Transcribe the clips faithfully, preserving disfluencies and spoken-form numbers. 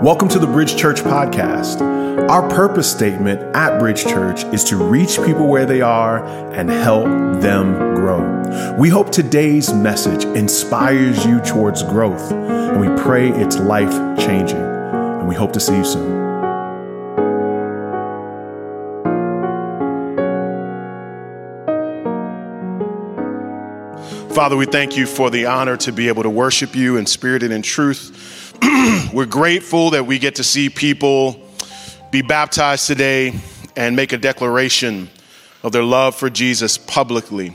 Welcome to the Bridge Church podcast. Our purpose statement at Bridge Church is to reach people where they are and help them grow. We hope today's message inspires you towards growth, and we pray it's life-changing, and we hope to see you soon. Father, we thank you for the honor to be able to worship you in spirit and in truth. We're grateful that we get to see people be baptized today and make a declaration of their love for Jesus publicly.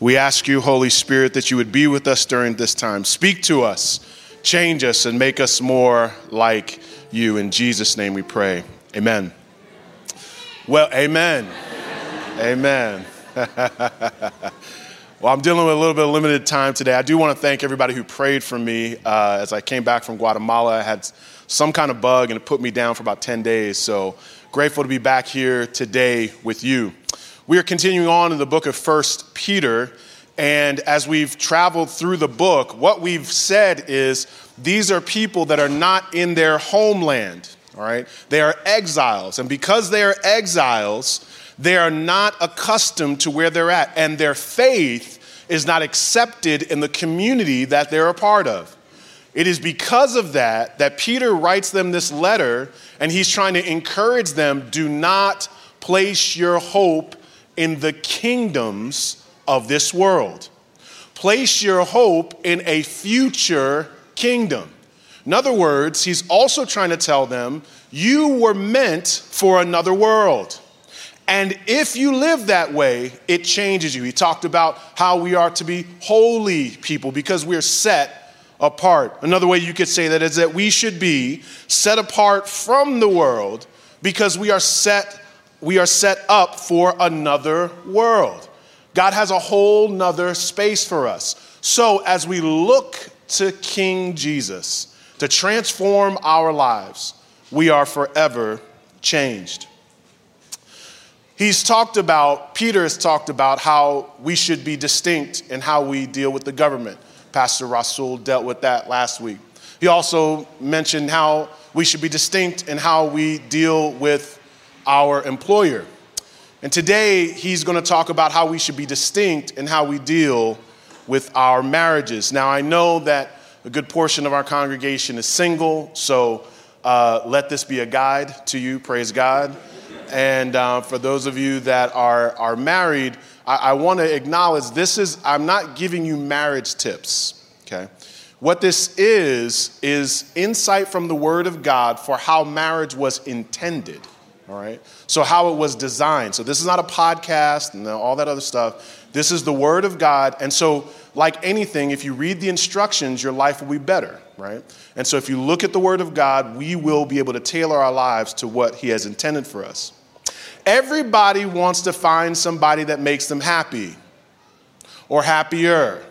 We ask you, Holy Spirit, that you would be with us during this time. Speak to us, change us, and make us more like you. In Jesus' name we pray. Amen. Well, amen. Amen. Amen. Well, I'm dealing with a little bit of limited time today. I do want to thank everybody who prayed for me uh, as I came back from Guatemala. I had some kind of bug, and it put me down for about ten days. So grateful to be back here today with you. We are continuing on in the book of First Peter. And as we've traveled through the book, what we've said is these are people that are not in their homeland. All right, they are exiles. And because they are exiles, they are not accustomed to where they're at, and their faith is not accepted in the community that they're a part of. It is because of that that Peter writes them this letter, and he's trying to encourage them, do not place your hope in the kingdoms of this world. Place your hope in a future kingdom. In other words, he's also trying to tell them, you were meant for another world. And if you live that way, it changes you. He talked about how we are to be holy people because we're set apart. Another way you could say that is that we should be set apart from the world because we are set, we are set up for another world. God has a whole nother space for us. So as we look to King Jesus to transform our lives, we are forever changed. He's talked about, Peter has talked about how we should be distinct in how we deal with the government. Pastor Rasul dealt with that last week. He also mentioned how we should be distinct in how we deal with our employer. And today he's going to talk about how we should be distinct in how we deal with our marriages. Now I know that a good portion of our congregation is single, so uh, let this be a guide to you, praise God. And uh, for those of you that are, are married, I, I want to acknowledge this is, I'm not giving you marriage tips, okay? What this is, is insight from the Word of God for how marriage was intended, all right? So how it was designed. So this is not a podcast and all that other stuff. This is the Word of God. And so like anything, if you read the instructions, your life will be better, right? And so if you look at the Word of God, we will be able to tailor our lives to what He has intended for us. Everybody wants to find somebody that makes them happy or happier.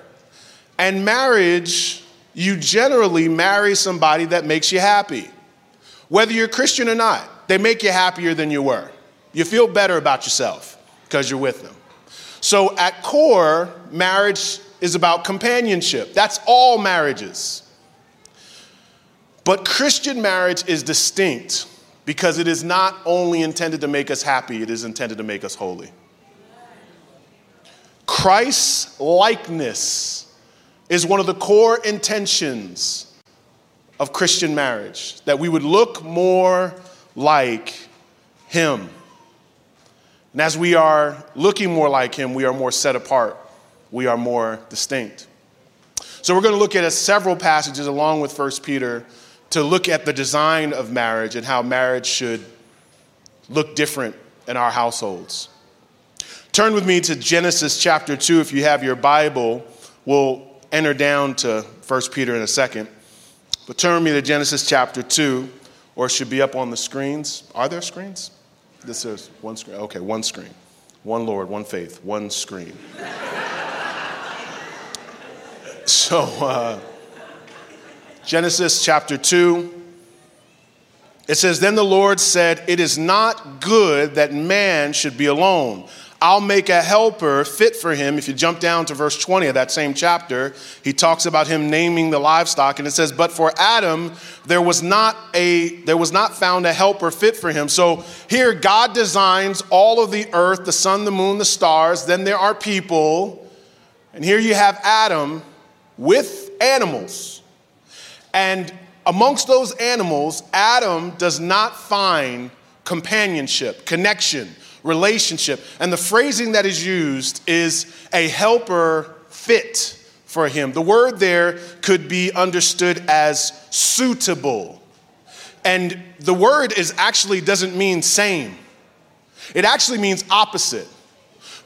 And marriage, you generally marry somebody that makes you happy. Whether you're Christian or not, they make you happier than you were. You feel better about yourself because you're with them. So at core, marriage is about companionship. That's all marriages. But Christian marriage is distinct, because it is not only intended to make us happy, it is intended to make us holy. Christ's likeness is one of the core intentions of Christian marriage, that we would look more like Him. And as we are looking more like Him, we are more set apart. We are more distinct. So we're going to look at several passages along with First Peter to look at the design of marriage and how marriage should look different in our households. Turn with me to Genesis chapter two. If you have your Bible, we'll enter down to First Peter in a second. But turn with me to Genesis chapter two, or it should be up on the screens. Are there screens? This is one screen. Okay, one screen. One Lord, one faith, one screen. So, uh, Genesis chapter two, it says, Then the Lord said, It is not good that man should be alone. I'll make a helper fit for him. If you jump down to verse twenty of that same chapter, he talks about him naming the livestock, and it says, but for Adam, there was not a, there was not found a helper fit for him. So here God designs all of the earth, the sun, the moon, the stars. Then there are people. And here you have Adam with animals. And amongst those animals, Adam does not find companionship, connection, relationship. And the phrasing that is used is a helper fit for him. The word there could be understood as suitable. And the word is actually doesn't mean same. It actually means opposite.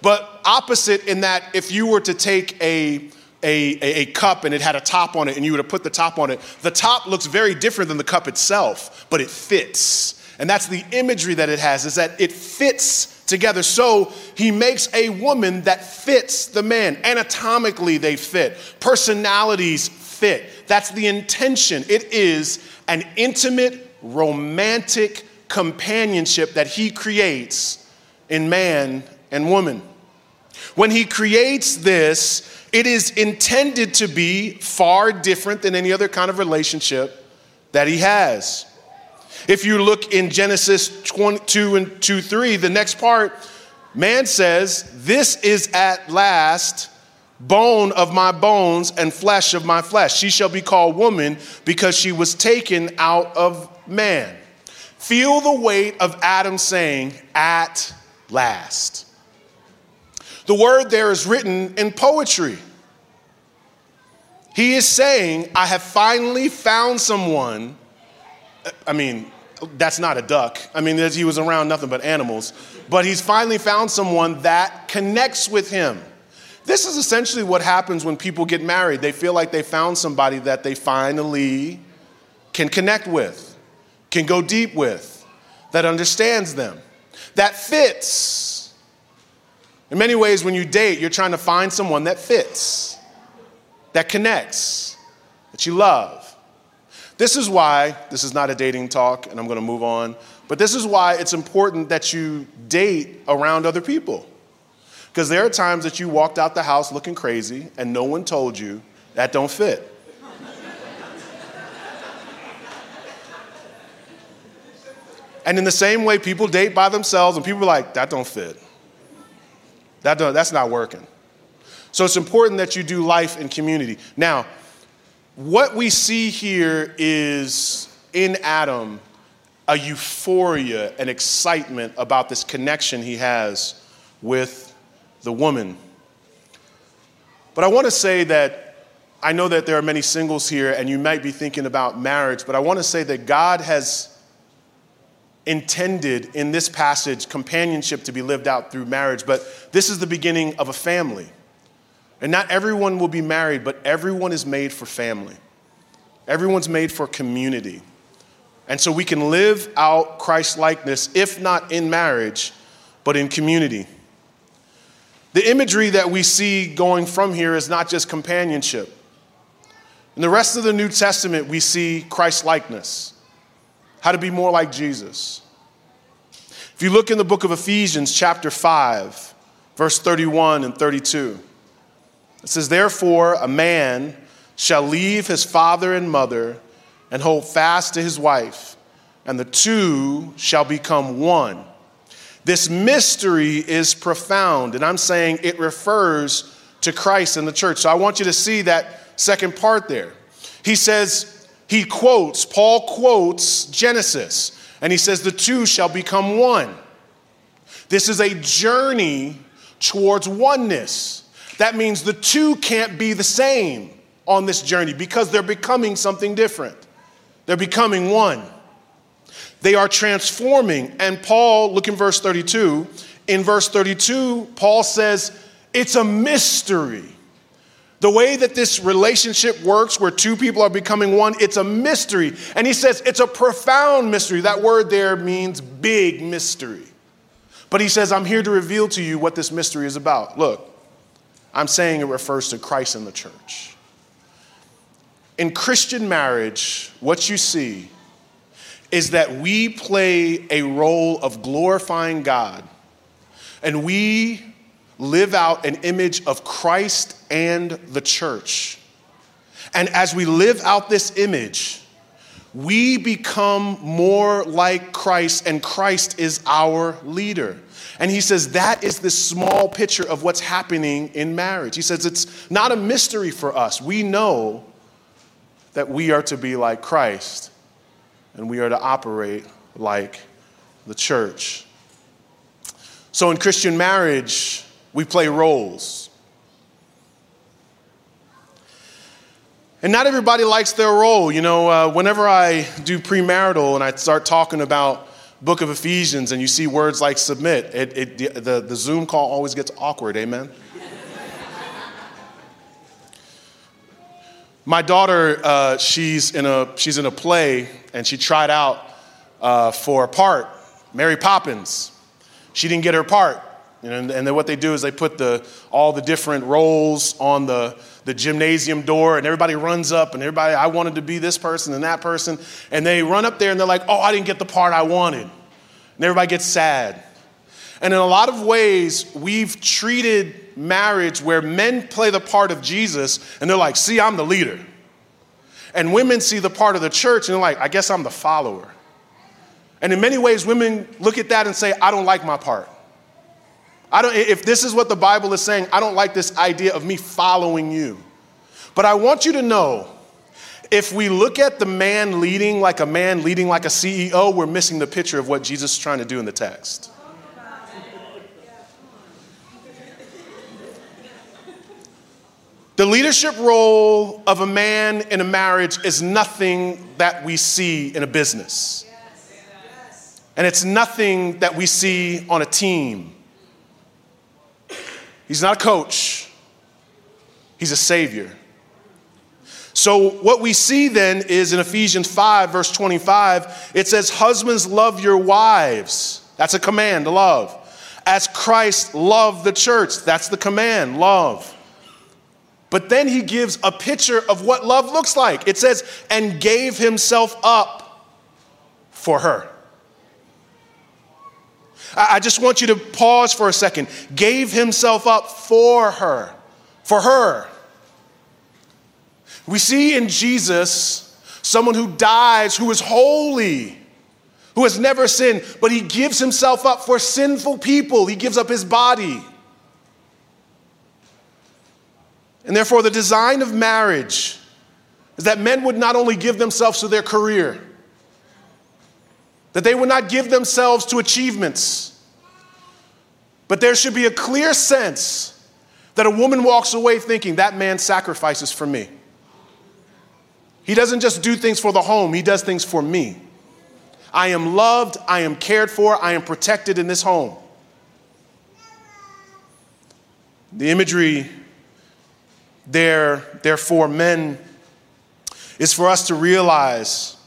But opposite in that if you were to take a A, a, a cup and it had a top on it and you were to put the top on it, the top looks very different than the cup itself, but it fits. And that's the imagery that it has, is that it fits together. So he makes a woman that fits the man. Anatomically, they fit. Personalities fit. That's the intention. It is an intimate, romantic companionship that he creates in man and woman. When he creates this, it is intended to be far different than any other kind of relationship that he has. If you look in Genesis twenty-two and two three, the next part, man says, this is at last bone of my bones and flesh of my flesh. She shall be called woman because she was taken out of man. Feel the weight of Adam saying, at last. The word there is written in poetry. He is saying, I have finally found someone. I mean, that's not a duck. I mean, he was around nothing but animals. But he's finally found someone that connects with him. This is essentially what happens when people get married. They feel like they found somebody that they finally can connect with, can go deep with, that understands them, that fits. In many ways, when you date, you're trying to find someone that fits, that connects, that you love. This is why, this is not a dating talk, and I'm going to move on, but this is why it's important that you date around other people. Because there are times that you walked out the house looking crazy, and no one told you that don't fit. And in the same way, people date by themselves, and people are like, that don't fit. That that's not working. So it's important that you do life in community. Now, what we see here is in Adam a euphoria, an excitement about this connection he has with the woman. But I want to say that I know that there are many singles here and you might be thinking about marriage, but I want to say that God has intended in this passage companionship to be lived out through marriage, but this is the beginning of a family. And not everyone will be married, but everyone is made for family. Everyone's made for community. And so we can live out Christ-likeness, if not in marriage, but in community. The imagery that we see going from here is not just companionship. In the rest of the New Testament, we see Christ-likeness. How to be more like Jesus. If you look in the book of Ephesians, chapter five, verse thirty-one and thirty-two, it says, therefore, a man shall leave his father and mother and hold fast to his wife, and the two shall become one. This mystery is profound, and I'm saying it refers to Christ and the church. So I want you to see that second part there. He says, He quotes, Paul quotes Genesis, and he says the two shall become one. This is a journey towards oneness. That means the two can't be the same on this journey because they're becoming something different. They're becoming one. They are transforming. And Paul, look in verse thirty-two. In verse thirty-two, Paul says, it's a mystery. The way that this relationship works where two people are becoming one, it's a mystery. And he says it's a profound mystery. That word there means big mystery. But he says, I'm here to reveal to you what this mystery is about. Look, I'm saying it refers to Christ and the church. In Christian marriage, what you see is that we play a role of glorifying God, and we live out an image of Christ and the church. And as we live out this image, we become more like Christ, and Christ is our leader. And he says that is this small picture of what's happening in marriage. He says it's not a mystery for us. We know that we are to be like Christ, and we are to operate like the church. So in Christian marriage, we play roles. And not everybody likes their role. You know, uh, whenever I do premarital and I start talking about book of Ephesians and you see words like submit, it, it, the, the, the Zoom call always gets awkward, amen? My daughter, uh, she's in a she's in a play, and she tried out uh, for a part, Mary Poppins. She didn't get her part. And, and then what they do is they put the all the different roles on the, the gymnasium door, and everybody runs up, and everybody, I wanted to be this person and that person. And they run up there, and they're like, oh, I didn't get the part I wanted. And everybody gets sad. And in a lot of ways, we've treated marriage where men play the part of Jesus, and they're like, see, I'm the leader. And women see the part of the church, and they're like, I guess I'm the follower. And in many ways, women look at that and say, I don't like my part. I don't, if this is what the Bible is saying, I don't like this idea of me following you. But I want you to know, if we look at the man leading like a man leading like a C E O, we're missing the picture of what Jesus is trying to do in the text. The leadership role of a man in a marriage is nothing that we see in a business. And it's nothing that we see on a team. He's not a coach. He's a savior. So what we see then is in Ephesians five, verse twenty-five, it says, husbands, love your wives. That's a command, love. As Christ loved the church. That's the command, love. But then he gives a picture of what love looks like. It says, and gave himself up for her. I just want you to pause for a second. Gave himself up for her. For her. We see in Jesus someone who dies, who is holy, who has never sinned, but he gives himself up for sinful people. He gives up his body. And therefore, the design of marriage is that men would not only give themselves to their career, that they would not give themselves to achievements. But there should be a clear sense that a woman walks away thinking, that man sacrifices for me. He doesn't just do things for the home, he does things for me. I am loved, I am cared for, I am protected in this home. The imagery there, therefore, men, is for us to realize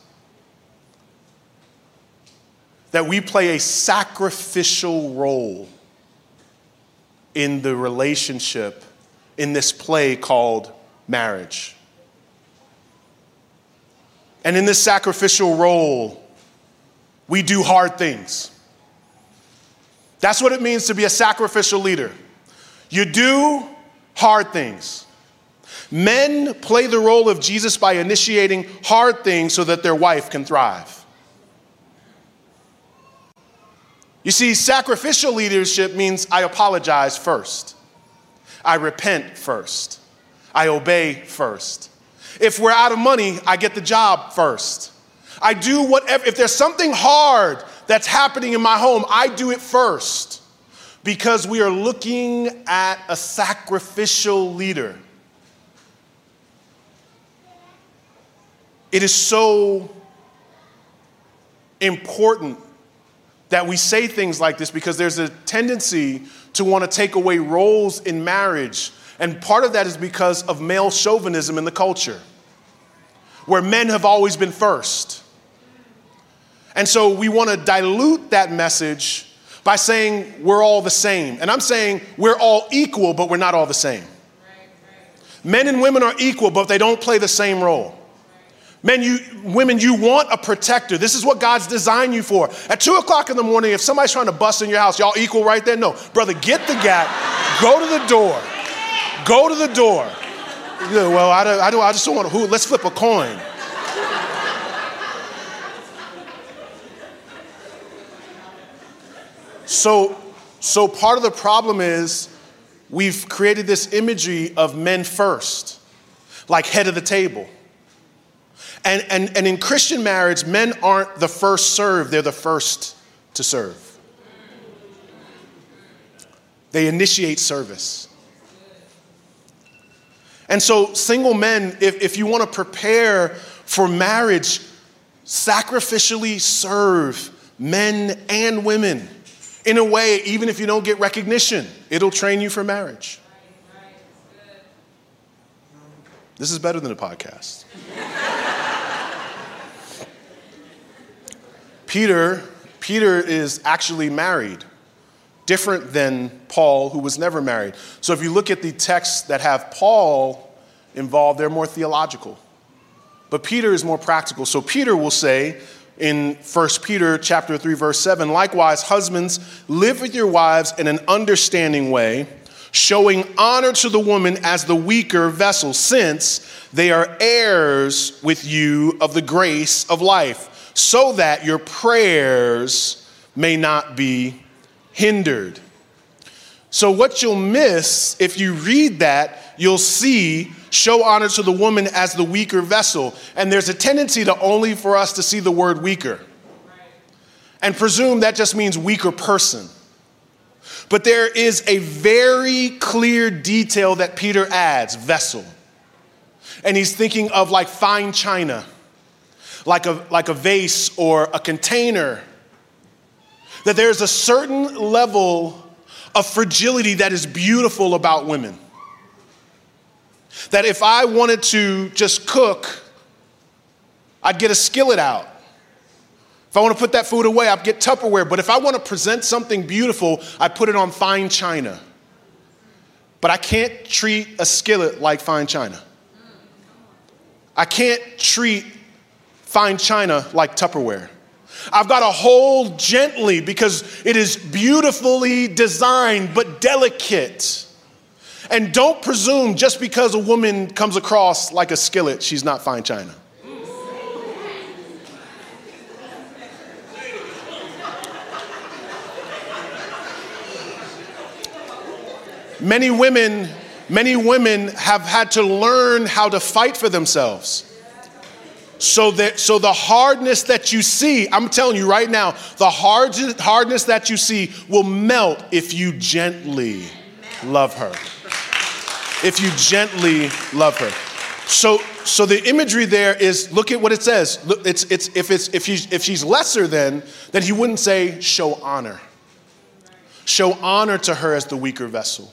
that we play a sacrificial role in the relationship in this play called marriage. And in this sacrificial role, we do hard things. That's what it means to be a sacrificial leader. You do hard things. Men play the role of Jesus by initiating hard things so that their wife can thrive. You see, sacrificial leadership means I apologize first. I repent first. I obey first. If we're out of money, I get the job first. I do whatever. If there's something hard that's happening in my home, I do it first, because we are looking at a sacrificial leader. It is so important that we say things like this, because there's a tendency to want to take away roles in marriage. And part of that is because of male chauvinism in the culture, where men have always been first. And so we want to dilute that message by saying we're all the same. And I'm saying we're all equal, but we're not all the same. Right, right. Men and women are equal, but they don't play the same role. Men, you, women, you want a protector. This is what God's designed you for. At two o'clock in the morning, if somebody's trying to bust in your house, y'all equal right there? No. Brother, get the gap. Go to the door. Go to the door. Yeah, well, I, don't, I, don't, I just don't want to. Who, let's flip a coin. So, so part of the problem is we've created this imagery of men first, like head of the table. And, and, and in Christian marriage, men aren't the first served, they're the first to serve. They initiate service. And so single men, if, if you want to prepare for marriage, sacrificially serve men and women. In a way, even if you don't get recognition, it'll train you for marriage. This is better than a podcast. Peter, Peter is actually married, different than Paul, who was never married. So if you look at the texts that have Paul involved, they're more theological. But Peter is more practical. So Peter will say, in First Peter chapter three, verse seven, likewise, husbands, live with your wives in an understanding way, showing honor to the woman as the weaker vessel, since they are heirs with you of the grace of life, so that your prayers may not be hindered. So what you'll miss if you read that, you'll see show honor to the woman as the weaker vessel. And there's a tendency to only for us to see the word weaker and presume that just means weaker person. But there is a very clear detail that Peter adds, vessel. And he's thinking of like fine china, like a, like a vase or a container, that there's a certain level of fragility that is beautiful about women. That if I wanted to just cook, I'd get a skillet out. If I want to put that food away, I'd get Tupperware. But if I want to present something beautiful, I put it on fine china. But I can't treat a skillet like fine china. I can't treat fine china like Tupperware. I've got to hold gently because it is beautifully designed but delicate. And don't presume just because a woman comes across like a skillet, she's not fine china. Many women, many women have had to learn how to fight for themselves. So that, so the hardness that you see, I'm telling you right now, the hard, hardness that you see will melt if you gently love her. If you gently love her. So so the imagery there is, look at what it says. Look, it's it's if it's if he's if she's lesser than, then he wouldn't say show honor. Show honor to her as the weaker vessel.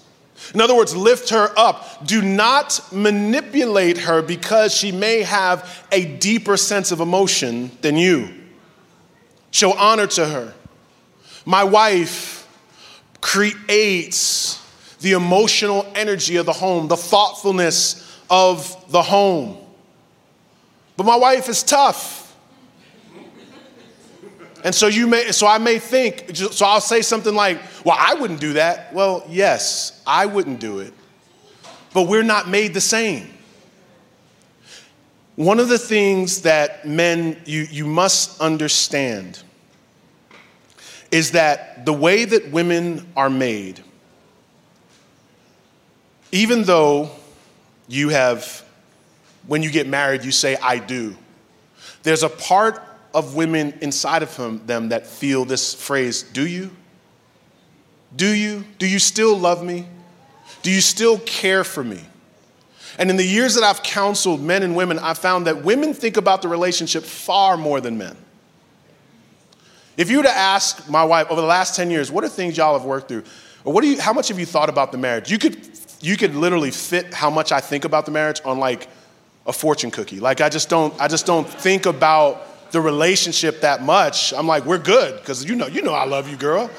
In other words, lift her up. Do not manipulate her because she may have a deeper sense of emotion than you. Show honor to her. My wife creates the emotional energy of the home, the thoughtfulness of the home. But my wife is tough. And so you may, so I may think, so I'll say something like, well, I wouldn't do that. Well, yes, I wouldn't do it. But we're not made the same. One of the things that men, you, you must understand is that the way that women are made, even though you have, when you get married, you say, I do. There's a part of women inside of them, them that feel this phrase, do you? Do you? Do you still love me? Do you still care for me? And in the years that I've counseled men and women, I found that women think about the relationship far more than men. If you were to ask my wife over the last ten years, what are things y'all have worked through? Or what do you, how much have you thought about the marriage? You could You could literally fit how much I think about the marriage on like a fortune cookie. Like I just don't, I just don't think about the relationship that much. I'm like, we're good, because you know, you know I love you, girl.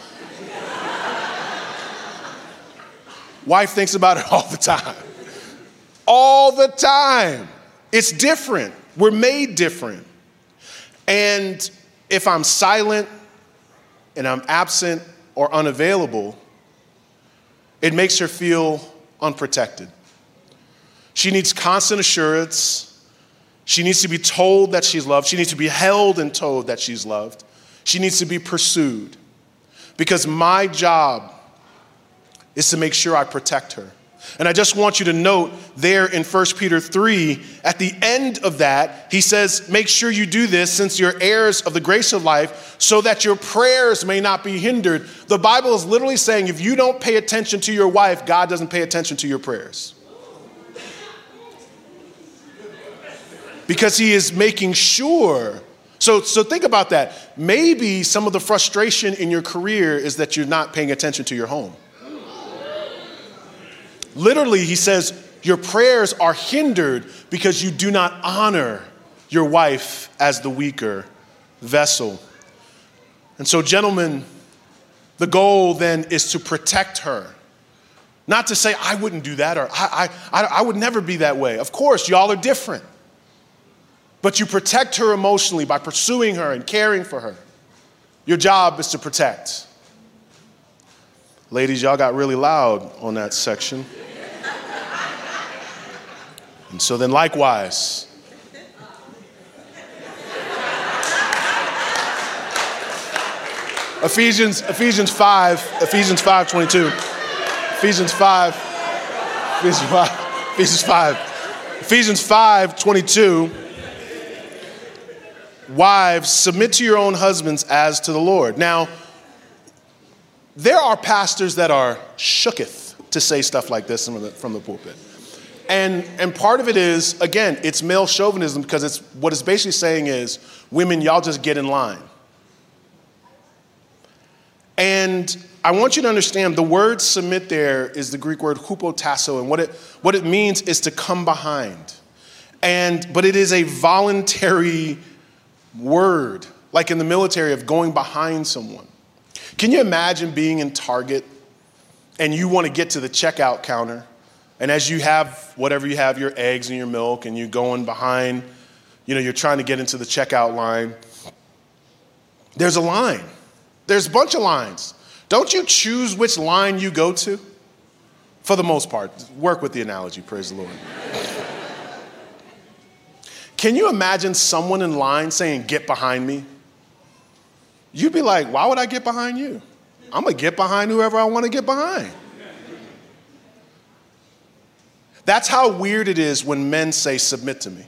Wife thinks about it all the time. All the time. It's different. We're made different. And if I'm silent and I'm absent or unavailable, it makes her feel unprotected. She needs constant assurance. She needs to be told that she's loved. She needs to be held and told that she's loved. She needs to be pursued. Because my job is to make sure I protect her. And I just want you to note there in First Peter three, at the end of that, he says, make sure you do this since you're heirs of the grace of life so that your prayers may not be hindered. The Bible is literally saying if you don't pay attention to your wife, God doesn't pay attention to your prayers. Because he is making sure. So, so think about that. Maybe some of the frustration in your career is that you're not paying attention to your home. Literally, he says, your prayers are hindered because you do not honor your wife as the weaker vessel. And so, gentlemen, the goal then is to protect her. Not to say, I wouldn't do that, or I, I, I would never be that way. Of course, y'all are different. But you protect her emotionally by pursuing her and caring for her. Your job is to protect. Ladies, y'all got really loud on that section. And so then likewise. Ephesians, Ephesians five, Ephesians five, twenty-two. Ephesians five, Ephesians five, Ephesians five, Ephesians five, twenty-two. Wives, submit to your own husbands as to the Lord. Now, there are pastors that are shooketh to say stuff like this from the, from the pulpit. And, and part of it is, again, it's male chauvinism because it's what it's basically saying is, women, y'all just get in line. And I want you to understand the word submit there is the Greek word hupotasso. And what it what it means is to come behind. And but it is a voluntary word, like in the military of going behind someone. Can you imagine being in Target and you want to get to the checkout counter, and as you have whatever you have, your eggs and your milk, and you're going behind, you know, you're trying to get into the checkout line. There's a line. There's a bunch of lines. Don't you choose which line you go to? For the most part. Work with the analogy, praise the Lord. Can you imagine someone in line saying, get behind me? You'd be like, why would I get behind you? I'm going to get behind whoever I want to get behind. That's how weird it is when men say, submit to me.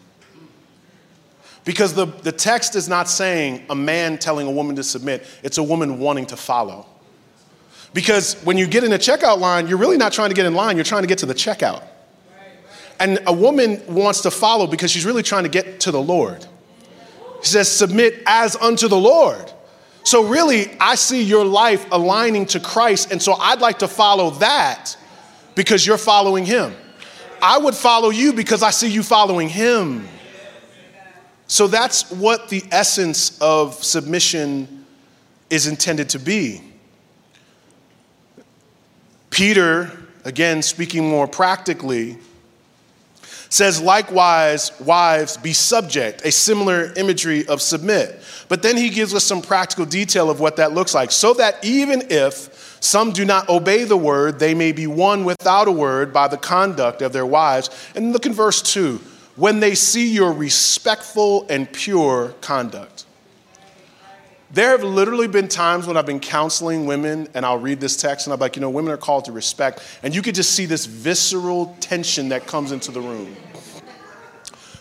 Because the, the text is not saying a man telling a woman to submit. It's a woman wanting to follow. Because when you get in the checkout line, you're really not trying to get in line. You're trying to get to the checkout. And a woman wants to follow because she's really trying to get to the Lord. She says, submit as unto the Lord. So really, I see your life aligning to Christ, and so I'd like to follow that because you're following him. I would follow you because I see you following him. So that's what the essence of submission is intended to be. Peter, again, speaking more practically, says, likewise, wives, be subject, a similar imagery of submit. But then he gives us some practical detail of what that looks like. So that even if some do not obey the word, they may be won without a word by the conduct of their wives. And look in verse two, when they see your respectful and pure conduct. There have literally been times when I've been counseling women and I'll read this text and I'm like, you know, women are called to respect. And you could just see this visceral tension that comes into the room.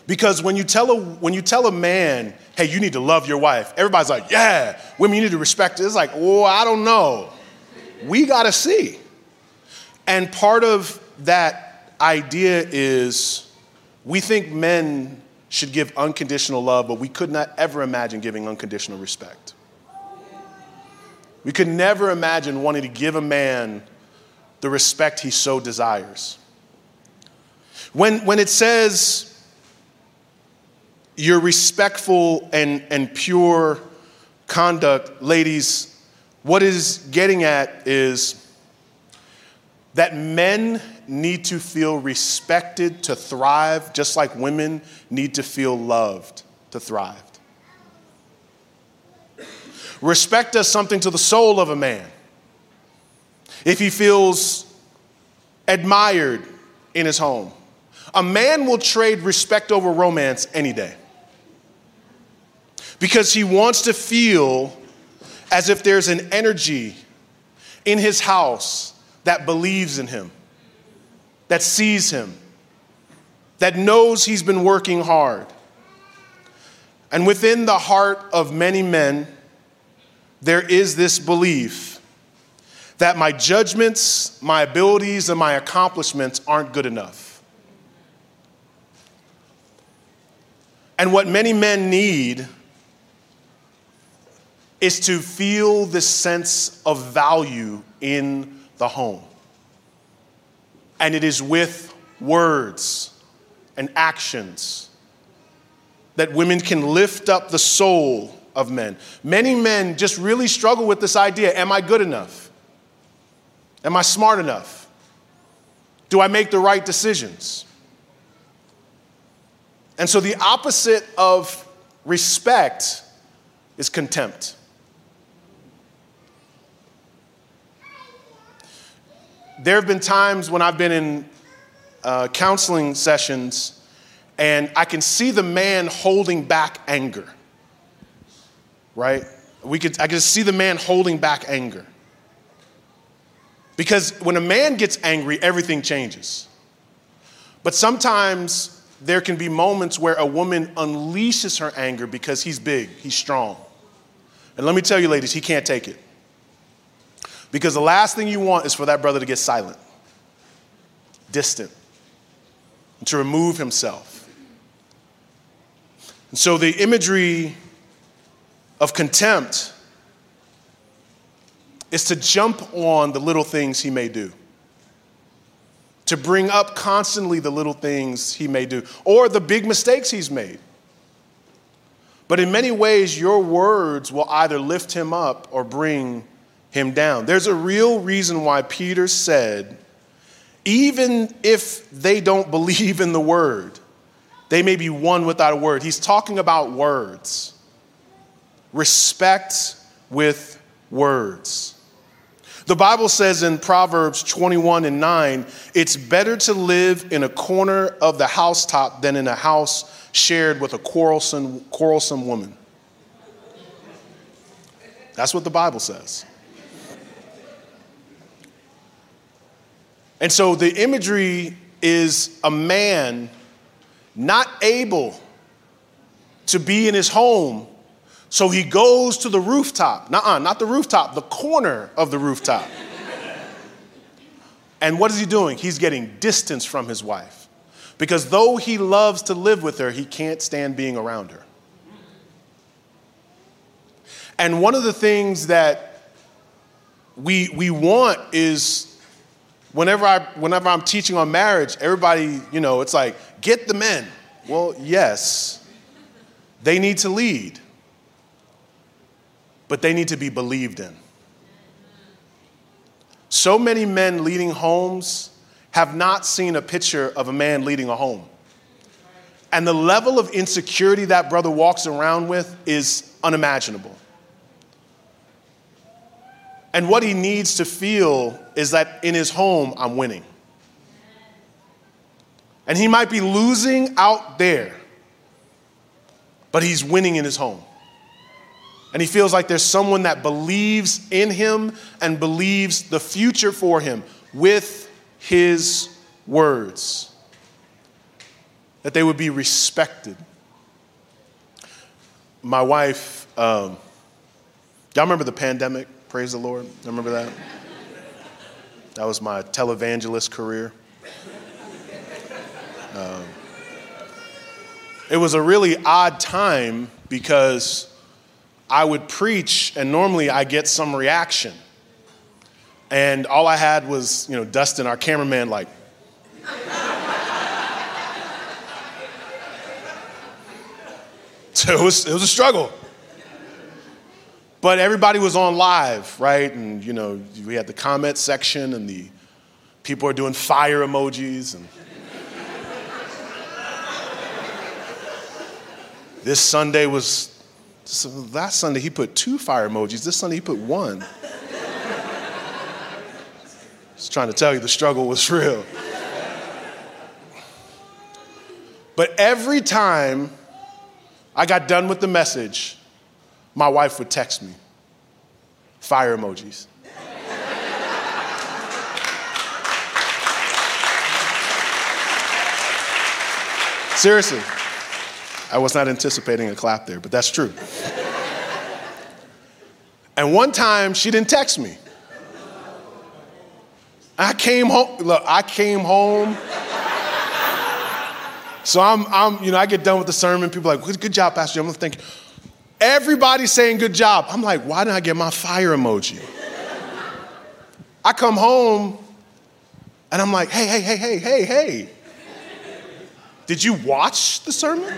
Because when you tell a, when you tell a man, hey, you need to love your wife, everybody's like, yeah, women, you need to respect it. It's like, oh, I don't know. We got to see. And part of that idea is we think men should give unconditional love, but we could not ever imagine giving unconditional respect. We could never imagine wanting to give a man the respect he so desires. When, when it says your respectful and, and pure conduct, ladies, what is getting at is that men need to feel respected to thrive, just like women need to feel loved to thrive. Respect does something to the soul of a man. If he feels admired in his home, a man will trade respect over romance any day, because he wants to feel as if there's an energy in his house that believes in him, that sees him, that knows he's been working hard. And within the heart of many men, there is this belief that my judgments, my abilities, and my accomplishments aren't good enough. And what many men need is to feel this sense of value in the home. And it is with words and actions that women can lift up the soul of men. Many men just really struggle with this idea. Am I good enough? Am I smart enough? Do I make the right decisions? And so the opposite of respect is contempt. There have been times when I've been in uh, counseling sessions and I can see the man holding back anger. Right? We could, I could see the man holding back anger. Because when a man gets angry, everything changes. But sometimes there can be moments where a woman unleashes her anger because he's big, he's strong. And let me tell you, ladies, he can't take it. Because the last thing you want is for that brother to get silent, distant, and to remove himself. And so the imagery of contempt is to jump on the little things he may do, to bring up constantly the little things he may do, or the big mistakes he's made. But in many ways, your words will either lift him up or bring him down. There's a real reason why Peter said, even if they don't believe in the word, they may be one without a word. He's talking about words. Respect with words. The Bible says in Proverbs twenty-one and nine, it's better to live in a corner of the housetop than in a house shared with a quarrelsome, quarrelsome woman. That's what the Bible says. And so the imagery is a man not able to be in his home. So he goes to the rooftop. Nuh-uh, not the rooftop, the corner of the rooftop. And what is he doing? He's getting distance from his wife. Because though he loves to live with her, he can't stand being around her. And one of the things that we we want is, whenever I whenever I'm teaching on marriage, everybody, you know, it's like, get the men. Well, yes, they need to lead. But they need to be believed in. So many men leading homes have not seen a picture of a man leading a home. And the level of insecurity that brother walks around with is unimaginable. And what he needs to feel is that in his home, I'm winning. And he might be losing out there, but he's winning in his home. And he feels like there's someone that believes in him and believes the future for him with his words. That they would be respected. My wife, um, y'all remember the pandemic? Praise the Lord. I remember that. That was my televangelist career. Um, it was a really odd time because I would preach, and normally I get some reaction. And all I had was, you know, Dustin, our cameraman, like. So it was, it was a struggle. But everybody was on live, right? And, you know, we had the comment section and the people are doing fire emojis. And this Sunday was, so last Sunday he put two fire emojis. This Sunday he put one. Just trying to tell you the struggle was real. But every time I got done with the message, my wife would text me, fire emojis. Seriously, I was not anticipating a clap there, but that's true. And one time she didn't text me. I came home, look, I came home. So I'm, I'm, you know, I get done with the sermon. People are like, good, good job, Pastor Jim. I'm thinking, everybody's saying good job. I'm like, why didn't I get my fire emoji? I come home and I'm like, hey, hey, hey, hey, hey, hey. Did you watch the sermon?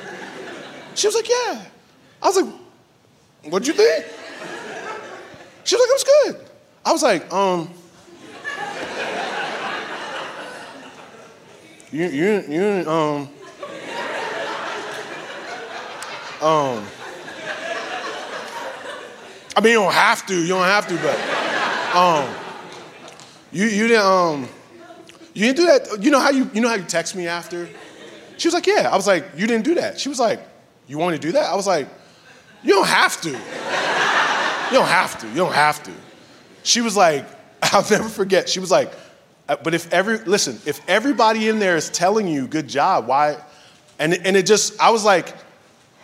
She was like, yeah. I was like, what'd you think? She was like, it was good. I was like, um, you, you, you, um, um, I mean, you don't have to, you don't have to, but, um, you, you didn't, um, you didn't do that. You know how you, you know how you text me after? She was like, yeah. I was like, you didn't do that. She was like, you want to do that? I was like, you don't have to. You don't have to. You don't have to. She was like, I'll never forget. She was like, but if every, listen, if everybody in there is telling you good job, why? And, and it just, I was like,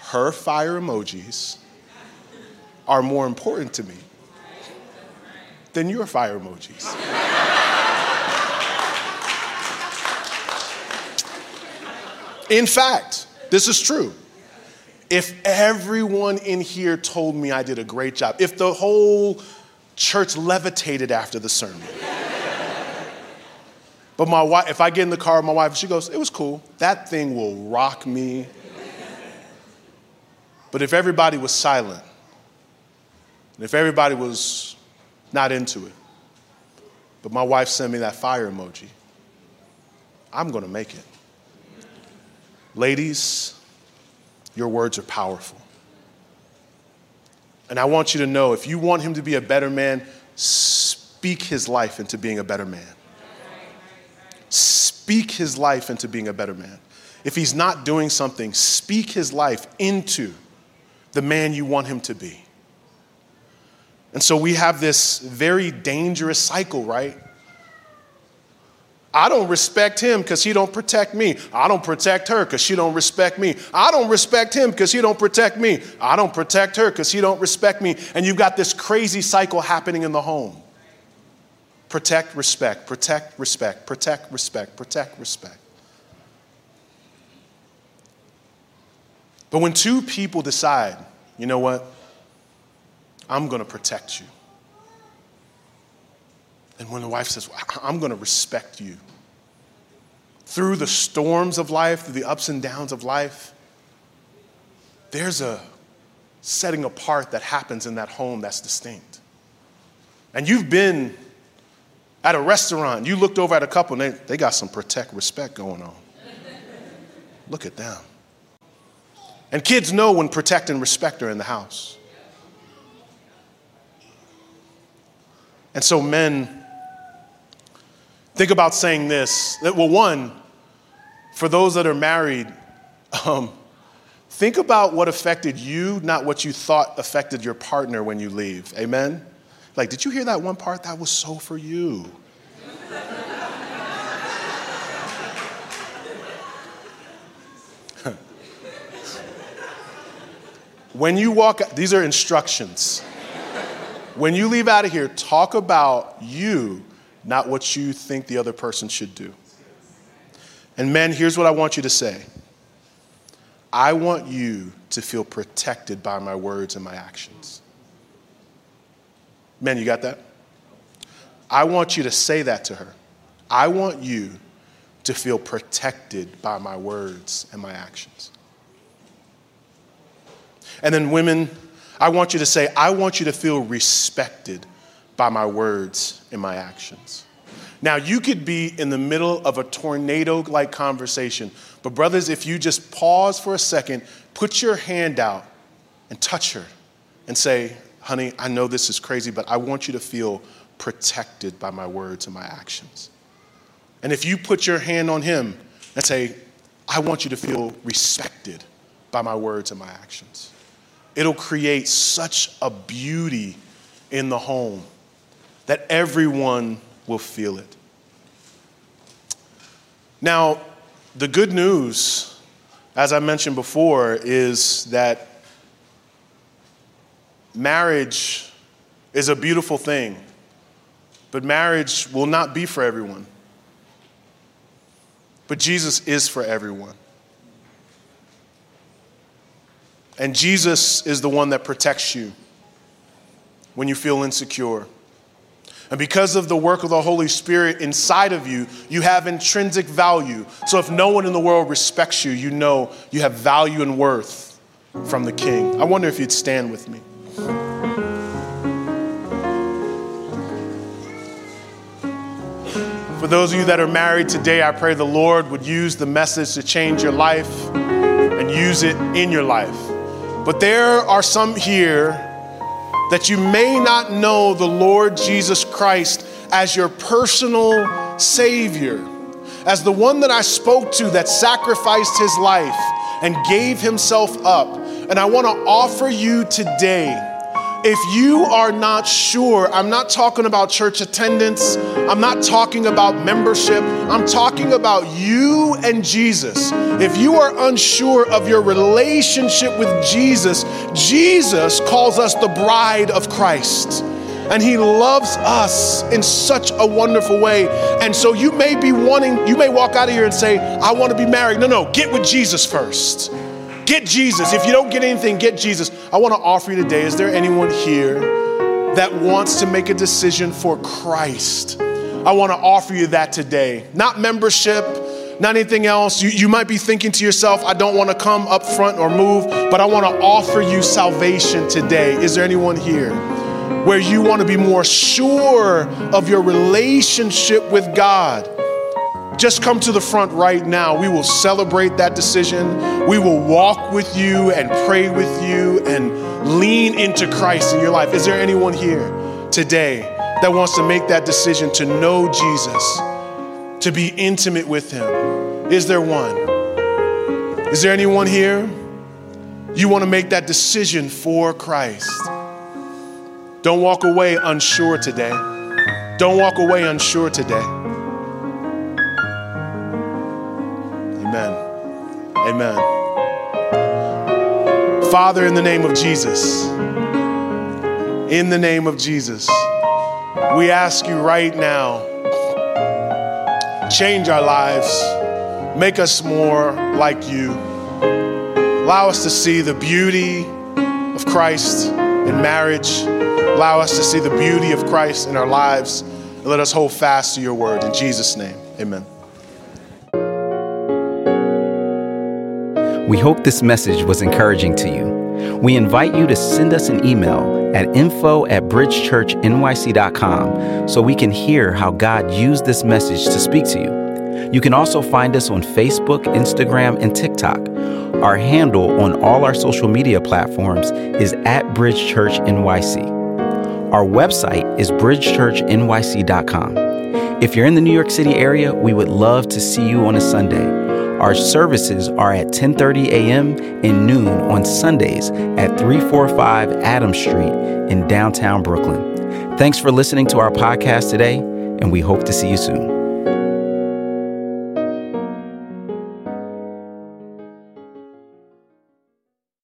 her fire emojis are more important to me than your fire emojis. In fact, this is true. If everyone in here told me I did a great job, if the whole church levitated after the sermon, but my wife, if I get in the car with my wife, she goes, it was cool. That thing will rock me. But if everybody was silent, and if everybody was not into it, but my wife sent me that fire emoji, I'm going to make it. Ladies, your words are powerful. And I want you to know, if you want him to be a better man, speak his life into being a better man. Speak his life into being a better man. If he's not doing something, speak his life into the man you want him to be. And so we have this very dangerous cycle, right? I don't respect him because he don't protect me. I don't protect her because she don't respect me. I don't respect him because he don't protect me. I don't protect her because he don't respect me. And you've got this crazy cycle happening in the home. Protect, respect, protect, respect, protect, respect, protect, respect. But when two people decide, you know what? I'm going to protect you. And when the wife says, well, I'm going to respect you. Through the storms of life, through the ups and downs of life, there's a setting apart that happens in that home that's distinct. And you've been at a restaurant. You looked over at a couple, and they, they got some protect, respect going on. Look at them. And kids know when protect and respect are in the house. And so men, think about saying this. Well, one, for those that are married, um, think about what affected you, not what you thought affected your partner when you leave. Amen? Like, did you hear that one part? That was so for you. When you walk, these are instructions. When you leave out of here, talk about you, not what you think the other person should do. And men, here's what I want you to say. I want you to feel protected by my words and my actions. Men, you got that? I want you to say that to her. I want you to feel protected by my words and my actions. And then women, I want you to say, I want you to feel respected by my words and my actions. Now, you could be in the middle of a tornado-like conversation, but brothers, if you just pause for a second, put your hand out and touch her and say, honey, I know this is crazy, but I want you to feel protected by my words and my actions. And if you put your hand on him and say, I want you to feel respected by my words and my actions. It'll create such a beauty in the home that everyone will feel it. Now, the good news, as I mentioned before, is that marriage is a beautiful thing, but marriage will not be for everyone. But Jesus is for everyone. And Jesus is the one that protects you when you feel insecure. And because of the work of the Holy Spirit inside of you, you have intrinsic value. So if no one in the world respects you, you know you have value and worth from the King. I wonder if you'd stand with me. For those of you that are married today, I pray the Lord would use the message to change your life and use it in your life. But there are some here that you may not know the Lord Jesus Christ as your personal Savior, as the one that I spoke to that sacrificed his life and gave himself up. And I want to offer you today, if you are not sure, I'm not talking about church attendance, I'm not talking about membership, I'm talking about you and Jesus. If you are unsure of your relationship with Jesus, Jesus calls us the bride of Christ. And he loves us in such a wonderful way. And so you may be wanting, you may walk out of here and say, I want to be married. No, no, get with Jesus first. Get Jesus. If you don't get anything, get Jesus. I want to offer you today, is there anyone here that wants to make a decision for Christ? I want to offer you that today. Not membership, not anything else. You, you might be thinking to yourself, I don't want to come up front or move, but I want to offer you salvation today. Is there anyone here where you want to be more sure of your relationship with God? Just come to the front right now. We will celebrate that decision. We will walk with you and pray with you and lean into Christ in your life. Is there anyone here today that wants to make that decision to know Jesus, to be intimate with him? Is there one? Is there anyone here? You want to make that decision for Christ. Don't walk away unsure today. Don't walk away unsure today. Amen. Amen. Father, in the name of Jesus, in the name of Jesus, we ask you right now, change our lives, make us more like you. Allow us to see the beauty of Christ in marriage. Allow us to see the beauty of Christ in our lives. And let us hold fast to your word. In Jesus' name, amen. We hope this message was encouraging to you. We invite you to send us an email at info at bridge church n y c dot com so we can hear how God used this message to speak to you. You can also find us on Facebook, Instagram, and TikTok. Our handle on all our social media platforms is at Bridge Church N Y C. Our website is bridge church n y c dot com. If you're in the New York City area, we would love to see you on a Sunday. Our services are at ten thirty a.m. and noon on Sundays at three forty-five Adams Street in downtown Brooklyn. Thanks for listening to our podcast today, and we hope to see you soon.